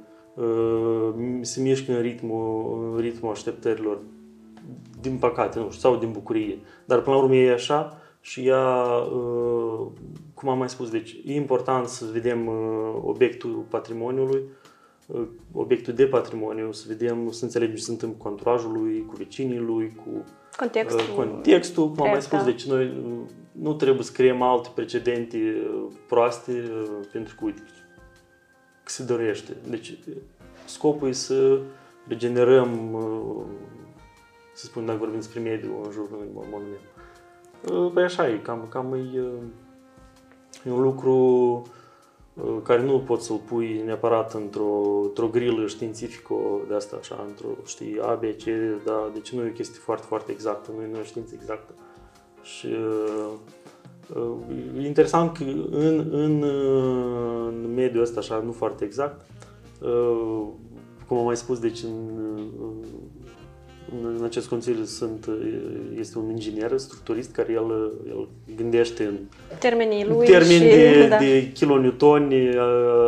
se mișcă în ritmul așteptărilor, din păcate, nu știu, sau din bucurie. Dar până la urmă e așa. Și ea, cum am mai spus, deci e important să vedem obiectul patrimoniului, obiectul de patrimoniu, să vedem, să înțelegem ce se întâmplă cu anturajul lui, cu vecinii lui, cu contextul, cum am mai spus, deci noi nu trebuie să creăm alte precedente proaste, pentru că, uite, că se dorește. Deci scopul e să regenerăm, să spun, dacă vorbim despre mediul în jurul unui monument. Păi așa e, cam e un lucru care nu poți să-l pui neapărat într-o grilă științifică de asta, așa, într-o, știi, A, B, C, da, deci nu e o chestie foarte exactă, nu e o știință exactă. Și e interesant că în mediul ăsta, așa, nu foarte exact, cum am mai spus, deci în acest consiliu este un inginer, structurist, care el gândește în termenii lui, de kilonewtoni,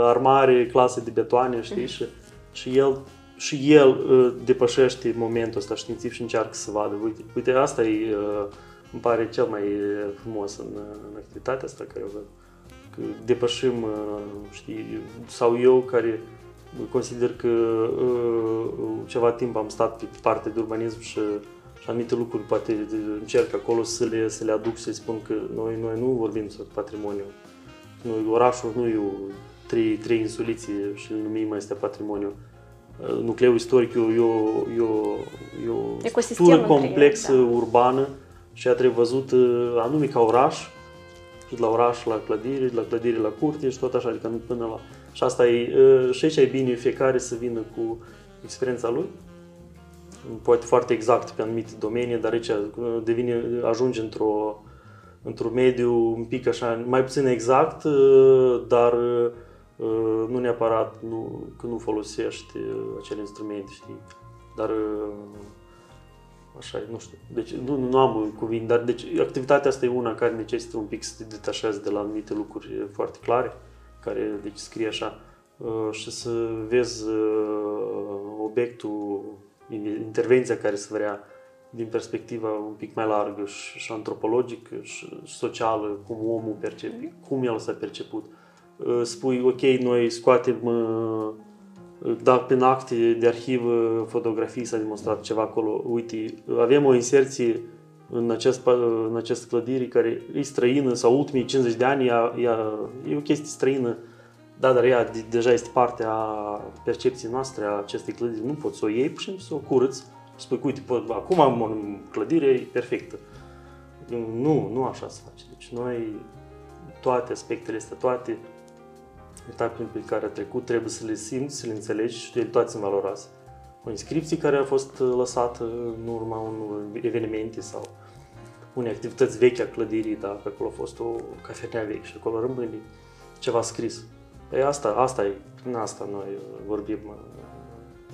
armare, clase de betoane, știi? Și el depășește momentul ăsta științific și încearcă să vadă. Uite, asta e, îmi pare cel mai frumos în activitatea asta care o văd. Că depășim, știi, sau eu care consider că ceva timp am stat pe partea de urbanism și anumite lucruri poate încerc acolo să le aduc, să-i spun că noi nu vorbim despre patrimoniu orașul nu e trei insuliții și îl numim asta patrimoniu. Nucleul istoric e o structură complexă urbană și a trebuie văzut anume ca oraș, și de la oraș la clădire, de la clădire la curte și tot așa, adică până la... Și asta e, și aici e bine fiecare să vină cu experiența lui, poate foarte exact pe anumite domenii, dar aici devine, ajunge într-un mediu un pic așa, mai puțin exact, dar nu neapărat că nu folosești acele instrumente, știi? Dar așa, nu știu, deci nu am cuvinte, dar deci, activitatea asta e una care necesită un pic să te detașezi de la anumite lucruri foarte clare, care deci scrie așa, și să vezi obiectul, intervenția care se vrea din perspectiva un pic mai largă și antropologică și socială, cum omul percepe, cum el s-a perceput. Spui, ok, noi scoatem, dar prin acte de arhivă, fotografii s-a demonstrat ceva acolo. Uite, avem o inserție în acest clădire care e străină sau ultimii 50 de ani, e o chestie străină, da, dar ea deja este parte a percepției noastre a acestei clădiri. Nu poți să o iei și să o curăți, spui, uite, acum am o clădire perfectă. Nu așa se face. Deci noi toate aspectele astea, toate etapele pe care a trecut, trebuie să le simți, să le înțelegi și ele toate sunt valoroase. O inscripție care a fost lăsată în urma unor evenimente sau unei activități vechi a clădirii, dacă acolo a fost o cafenea veche și acolo rămâne ceva scris. Păi asta e, prin asta noi vorbim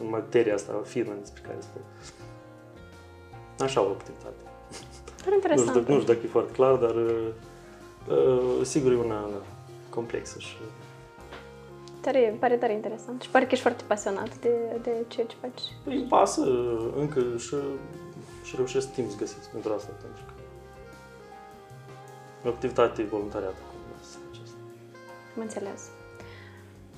în materia asta fină despre care spun. Așa o activitate. Interesant. Nu știu dacă e foarte clar, dar sigur e una complexă și... Îmi pare tare interesant și pare că ești foarte pasionat de ceea ce faci. Îmi pasă încă și reușesc timp să găsiți pentru asta, pentru că e o activitate voluntariată. Mă înțeles.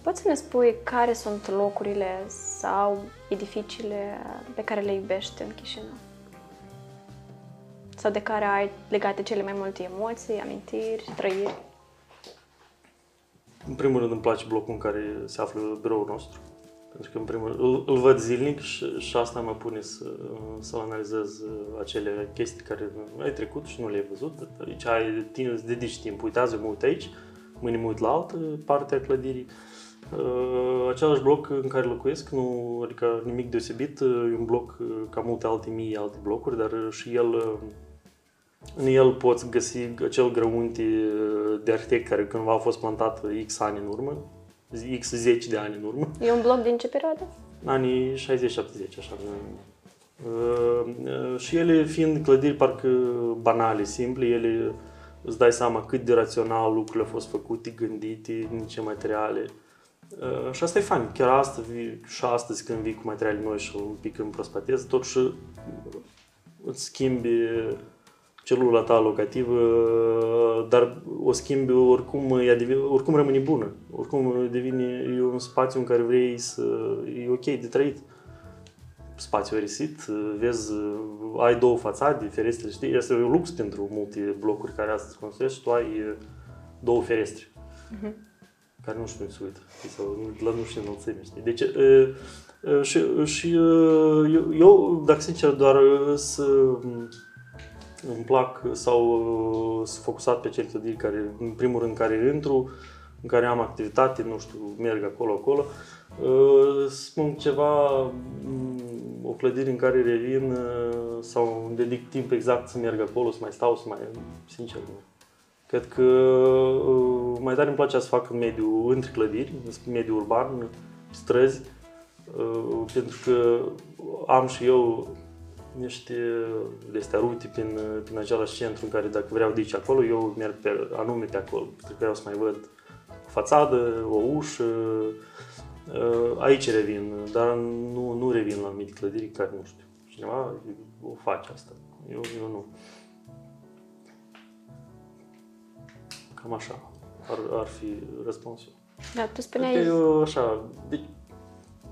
Poți să ne spui care sunt locurile sau edificiile pe care le iubești în Chișinău? Sau de care ai legate cele mai multe emoții, amintiri, trăiri? În primul rând îmi place blocul în care se află biroul nostru, pentru că în primul rând îl văd zilnic și asta mă pune să analizez acele chestii care ai trecut și nu le-ai văzut. Aici îți dedici timp, uitează, mă uit aici, mâine mă uit la altă parte a clădirii. Același bloc în care locuiesc, nu, adică nimic deosebit, e un bloc ca multe alte mii, alte blocuri, dar și el... În el poți găsi acel grăunte de arhitect care cândva a fost plantat X ani în urmă, X 10 de ani în urmă. E un bloc din ce perioadă? Anii 60-70, așa. Și ele fiind clădiri parcă banale, simple, ele îți dai seama cât de rațional lucrurile au fost făcute, gândite, din ce materiale. Și asta e fain. Chiar astăzi când vii cu materiale noi și un pic împrospătezi, totuși îți schimbi celula ta locativă, dar o schimbi oricum rămâne bună, oricum devine un spațiu în care vrei să... e ok de trăit. Spațiu aerisit, vezi, ai două fațade, ferestre, știi? Asta e un lux pentru multe blocuri care astăzi construiești, tu ai două ferestre, care nu știu cum se uită, sau la nu știu înălțime, știi? Deci, și eu, dacă sincer, doar să... Îmi plac sau sunt focusat pe cele clădiri care, în primul rând, care intru, în care am activitate, nu știu, merg acolo. Spun ceva, o clădire în care revin sau îmi dedic timp exact să merg acolo, să mai stau, să mai... Sincer, cred că mai tare îmi place să fac în mediul între clădiri, în mediul urban, străzi, pentru că am și eu niște rute prin același centru în care, dacă vreau de aici acolo, eu merg anume pe acolo, pentru că vreau să mai văd o fațadă, o ușă. Aici revin, dar nu revin la anumite clădiri care, nu știu, cineva o face asta. Eu nu. Cam așa ar fi răspunsul. Da, tu spuneai... Eu așa,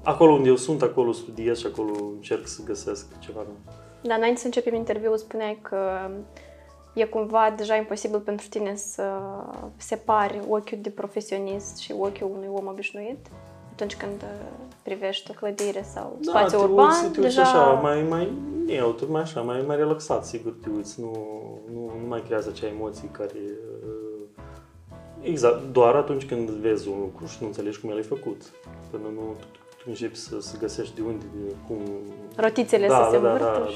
acolo unde eu sunt, acolo studiez și acolo încerc să găsesc ceva nou. Da, înainte să începem interviul, spuneai că e cumva deja imposibil pentru tine să separi ochiul de profesionist și ochiul unui om obișnuit atunci când privești o clădire sau spațiu urban? Da, te uiți așa, mai neutru, mai așa, mai relaxat, sigur, te uiți. Nu mai creează acea emoții care... Exact, doar atunci când vezi un lucru și nu înțelegi cum el e făcut. Până nu tu începi să găsești de unde, de cum... Rotițele să se învârtă.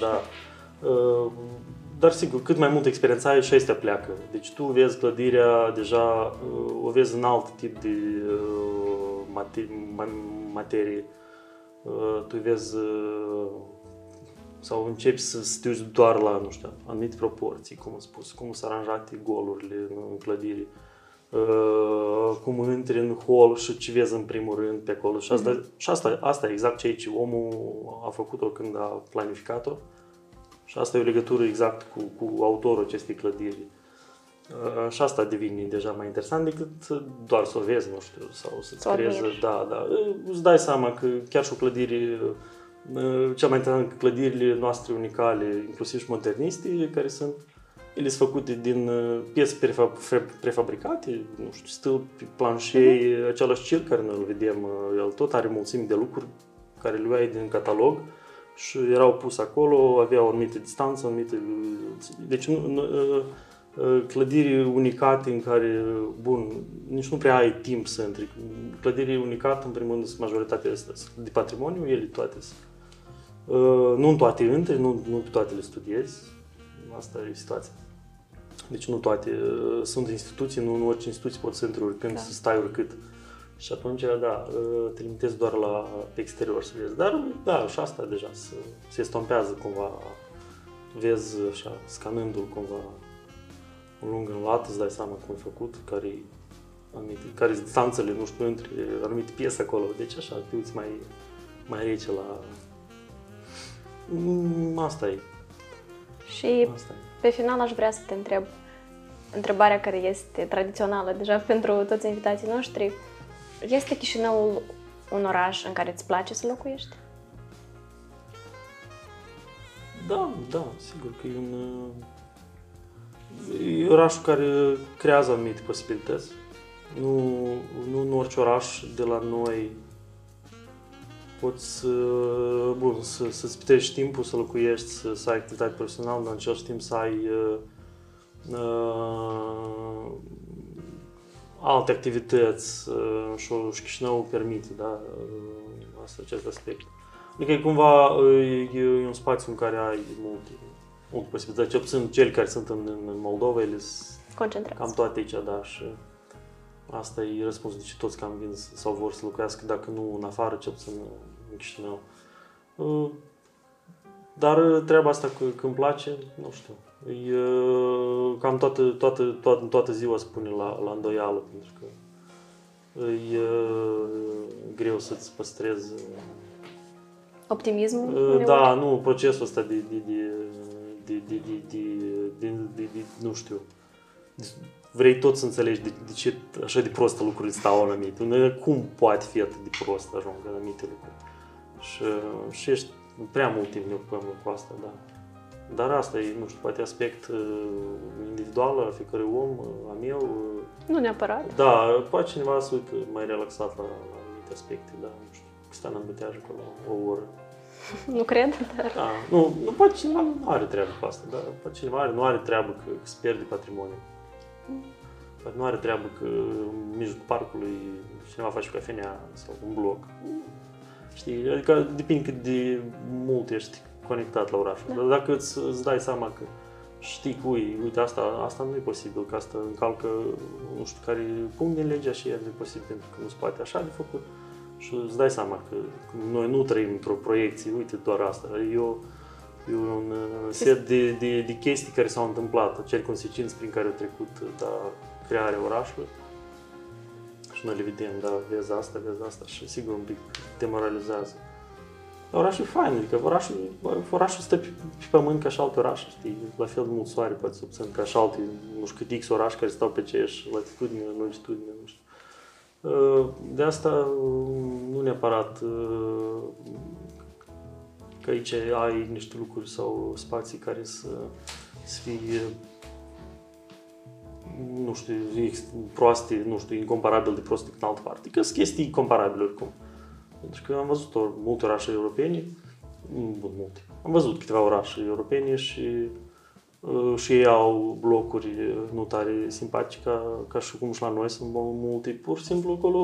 Dar sigur, cât mai multă experiență ai și astea pleacă. Deci tu vezi clădirea deja, o vezi în alt tip de materie. Tu vezi sau începi să te uiți doar la, nu știu, anumite proporții, cum am spus, cum sunt aranjate golurile în clădire, cum intri în hol și ce vezi în primul rând pe acolo. Și asta e exact ceea ce omul a făcut-o când a planificat-o. Și asta e o legătură exact cu autorul acestei clădiri. Și asta devine deja mai interesant decât doar să o vezi, nu știu, sau să-ți creezi. Da. Îți dai seama că chiar și o clădire, cel mai interesant, clădirile noastre unicale, inclusiv și moderniste, care sunt, ele sunt făcute din piese prefabricate, nu știu, stâlpi, planșei, același cel care noi îl vedem, el tot are mulțime de lucruri care le luai din catalog. Și erau pus acolo, aveau o anumită distanță, deci clădiri unicate în care, bun, nici nu prea ai timp să intri. Clădiri unicate, în primul rând, sunt majoritatea astea de patrimoniu, ele toate sunt. Nu în toate intri, nu toate le studiezi, asta e situația. Deci nu toate sunt instituții, nu în orice instituție poți să intri oricând, să stai oricât. Și atunci, trimitez doar la exterior să vezi. Dar, și asta deja se estompează cumva. Vezi, așa, scanându-l cumva în lung, în lat, îți dai seama cum e făcut, care sunt distanțele, nu știu, între anumite piese acolo. Deci, așa, te uiți mai rece la... Asta e. Și pe final aș vrea să te întreb întrebarea care este tradițională deja pentru toți invitații noștri. Este Chișinăul un oraș în care îți place să locuiești? Da, sigur că e orașul care creează anumite posibilități. Nu în orice oraș de la noi poți să-ți petreci timpul să locuiești, să ai activitate profesională, dar în același timp să ai alte activități și Chișinău permite, da, acest aspect. Adică cumva e un spațiu în care ai multe posibilități, cel puțin cele care sunt în Moldova, ele sunt cam toate aici, da, și asta e răspunsul de ce toți cam vin sau vor să locuiască, dacă nu în afară, cel puțin în Chișinău. Dar treaba asta că îmi place, nu știu. Cam toată ziua spune la îndoială, pentru că e greu să-ți păstrezi optimismul uneori. Da, nu, procesul ăsta de nu știu, vrei tot să înțelegi de ce așa de prostă lucrurile stau în aminte. Cum poate fi atât de prost ajung în aminte lucruri? Și ești prea mult timp ne ocupăm cu asta, da. Dar asta e, nu știu, poate aspect individual al fiecărui om, al meu. Nu neapărat. Da, poate cineva să uită mai relaxat la anumite aspecte, dar nu știu, că stai în băteajă acolo o oră. Nu cred, dar... Da, nu, poate cineva nu are treabă cu asta, dar poate cineva nu are treabă că se pierde patrimoniul. Poate nu are treabă că în mijlocul parcului cineva face o cafenea sau un bloc. Știi, adică depinde cât de mult ești conectat la orașul. Dar dacă îți dai seama că știi cui, uite, asta nu e posibil, că asta încalcă, nu știu, care punct din legea și e posibil pentru că nu se poate așa de făcut. Și îți dai seama că noi nu trăim într-o proiecție, uite, doar asta. E un set de chestii care s-au întâmplat, acele consecințe prin care au trecut crearea orașului. Și noi le vedem, vezi asta și sigur un pic demoralizează. Orașul e fain, adică orașul stă pe pământ ca și alte orașe, știi? La fel de mult soare poate să obțin ca și alte, nu știu cât X orașe care stau pe aceeași latitudine, longitudine, nu știu. De asta nu neapărat că aici ai niște lucruri sau spații care să fie nu știu, proaste, nu știu, incomparabil de proste în altă parte. Că sunt chestii comparabile oricum. Pentru că am văzut multe orașe europene, bun, multe. Am văzut câteva orașe europene și ei au blocuri nu tare simpatice ca și cum și la noi sunt multe. Pur și simplu acolo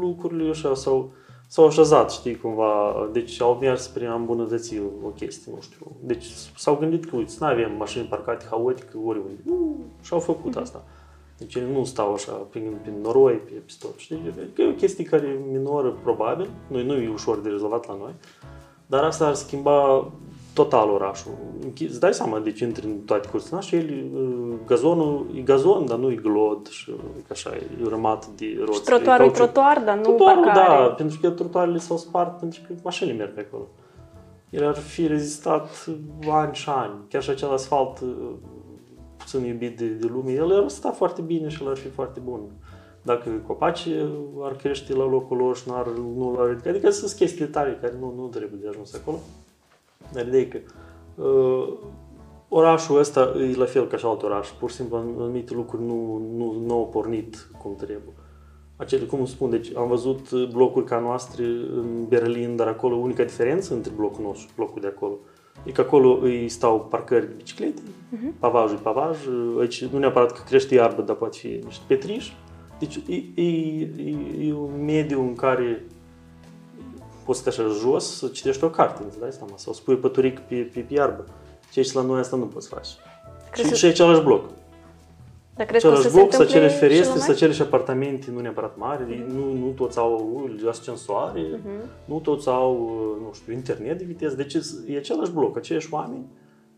lucrurile așa s-au așezat, știi, cumva. Deci au mers prin a îmbunătăți o chestie, nu știu. Deci s-au gândit că, uite, să nu avem mașini parcate haotică oriunde. Nu, și-au făcut asta. Deci ele nu stau așa prin noroi, pe tot, știi? Că e o chestie care minoră, probabil. Nu e ușor de rezolvat la noi. Dar asta ar schimba total orașul. Îți dai seama, deci intri în toate curțile și el, gazonul e gazon, dar nu e glod și așa, e urmat de roți. Și trotuarul e trotuar, dar nu parcare. Da, pentru că trotuarele s-au spart, pentru că mașinile merg pe acolo. El ar fi rezistat ani și ani. Chiar și acel asfalt puțin iubit de lume, el ar sta foarte bine și el ar fi foarte bun. Dacă copacii ar crește la locul lor și nu l-ar ridica. Adică sunt chestii tare care nu trebuie de ajuns acolo. Dar ideea e că orașul ăsta e la fel ca și alt oraș. Pur și simplu anumite lucruri nu au pornit cum trebuie. Cum spun, deci am văzut blocuri ca noastre în Berlin, dar acolo unica diferență între blocul nostru și blocul de acolo e că acolo îi stau parcări de biciclete, pavajul e pavaj, aici nu neapărat că crește iarbă, dar poate fi niște petriși. Deci e un mediu în care poți să te așa jos să citești o carte, îți dai seama, sau spui păturic pe iarbă. Ce aici la noi asta nu poți face. Și același bloc. Dar crezi că să cere ferestre, să cere și apartamente nu neapărat mari, nu toți au ascensoare, nu toți au, nu știu, internet de viteză. Deci e același bloc, aceiași oameni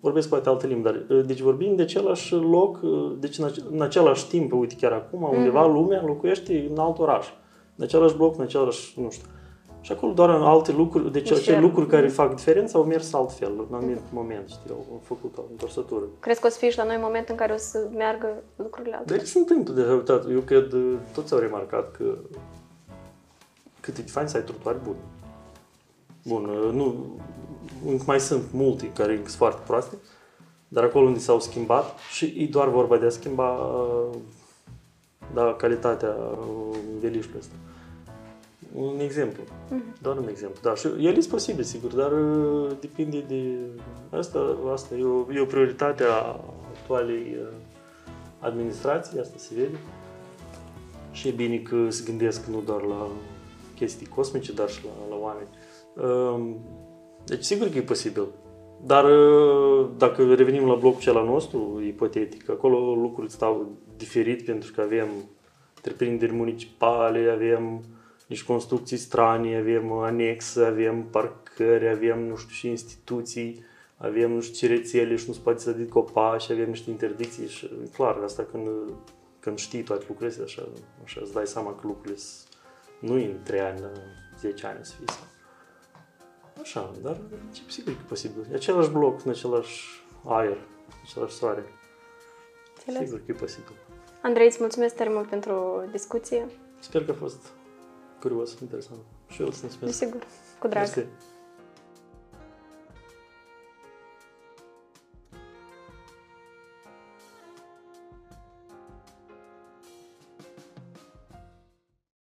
vorbesc poate altă limbă, dar deci vorbim de același loc, deci în același timp, uite chiar acum, undeva lumea locuiește în alt oraș, în același bloc, în același, nu știu. Și acolo doar în alte lucruri, deci acele lucruri care fac diferența au mers altfel, în anumit moment, știi, au făcut o întorsătură. Crezi că o să fie și la noi moment în care o să meargă lucrurile altfel? Deci se întâmplă deja, uitați, eu cred, toți au remarcat că cât e de fain să ai trotuari bune. Bun, nu, încă mai sunt multe care sunt foarte proaste, dar acolo unde s-au schimbat și e doar vorba de a schimba calitatea velișului ăsta. Un exemplu, doar un exemplu, da, și el este posibil, sigur, dar depinde de... Asta e o prioritate a actualei administrații, asta se vede. Și e bine că se gândesc nu doar la chestii cosmice, dar și la oameni. Deci sigur că e posibil, dar dacă revenim la blocul cel al nostru, ipotetic, acolo lucrurile stau diferit pentru că avem întreprinderi municipale, avem nici construcții stranii, avem anexe, avem parcări, avem, nu știu, și instituții, avem, nu știu, ce rețele și nu spații de copaci, avem niște interdicții și, clar, asta când știi toate lucrurile astea, așa îți dai seama că lucrurile nu în 3 ani, dar 10 ani să fie. Așa, dar sigur că e posibil. E același bloc, în același aer, în același soare. Sigur că e posibil. Andrei, îți mulțumesc tare mult pentru discuție. Sper că a fost curios, interesant. Și eu îți mulțumesc. Desigur, cu drag. Mersi.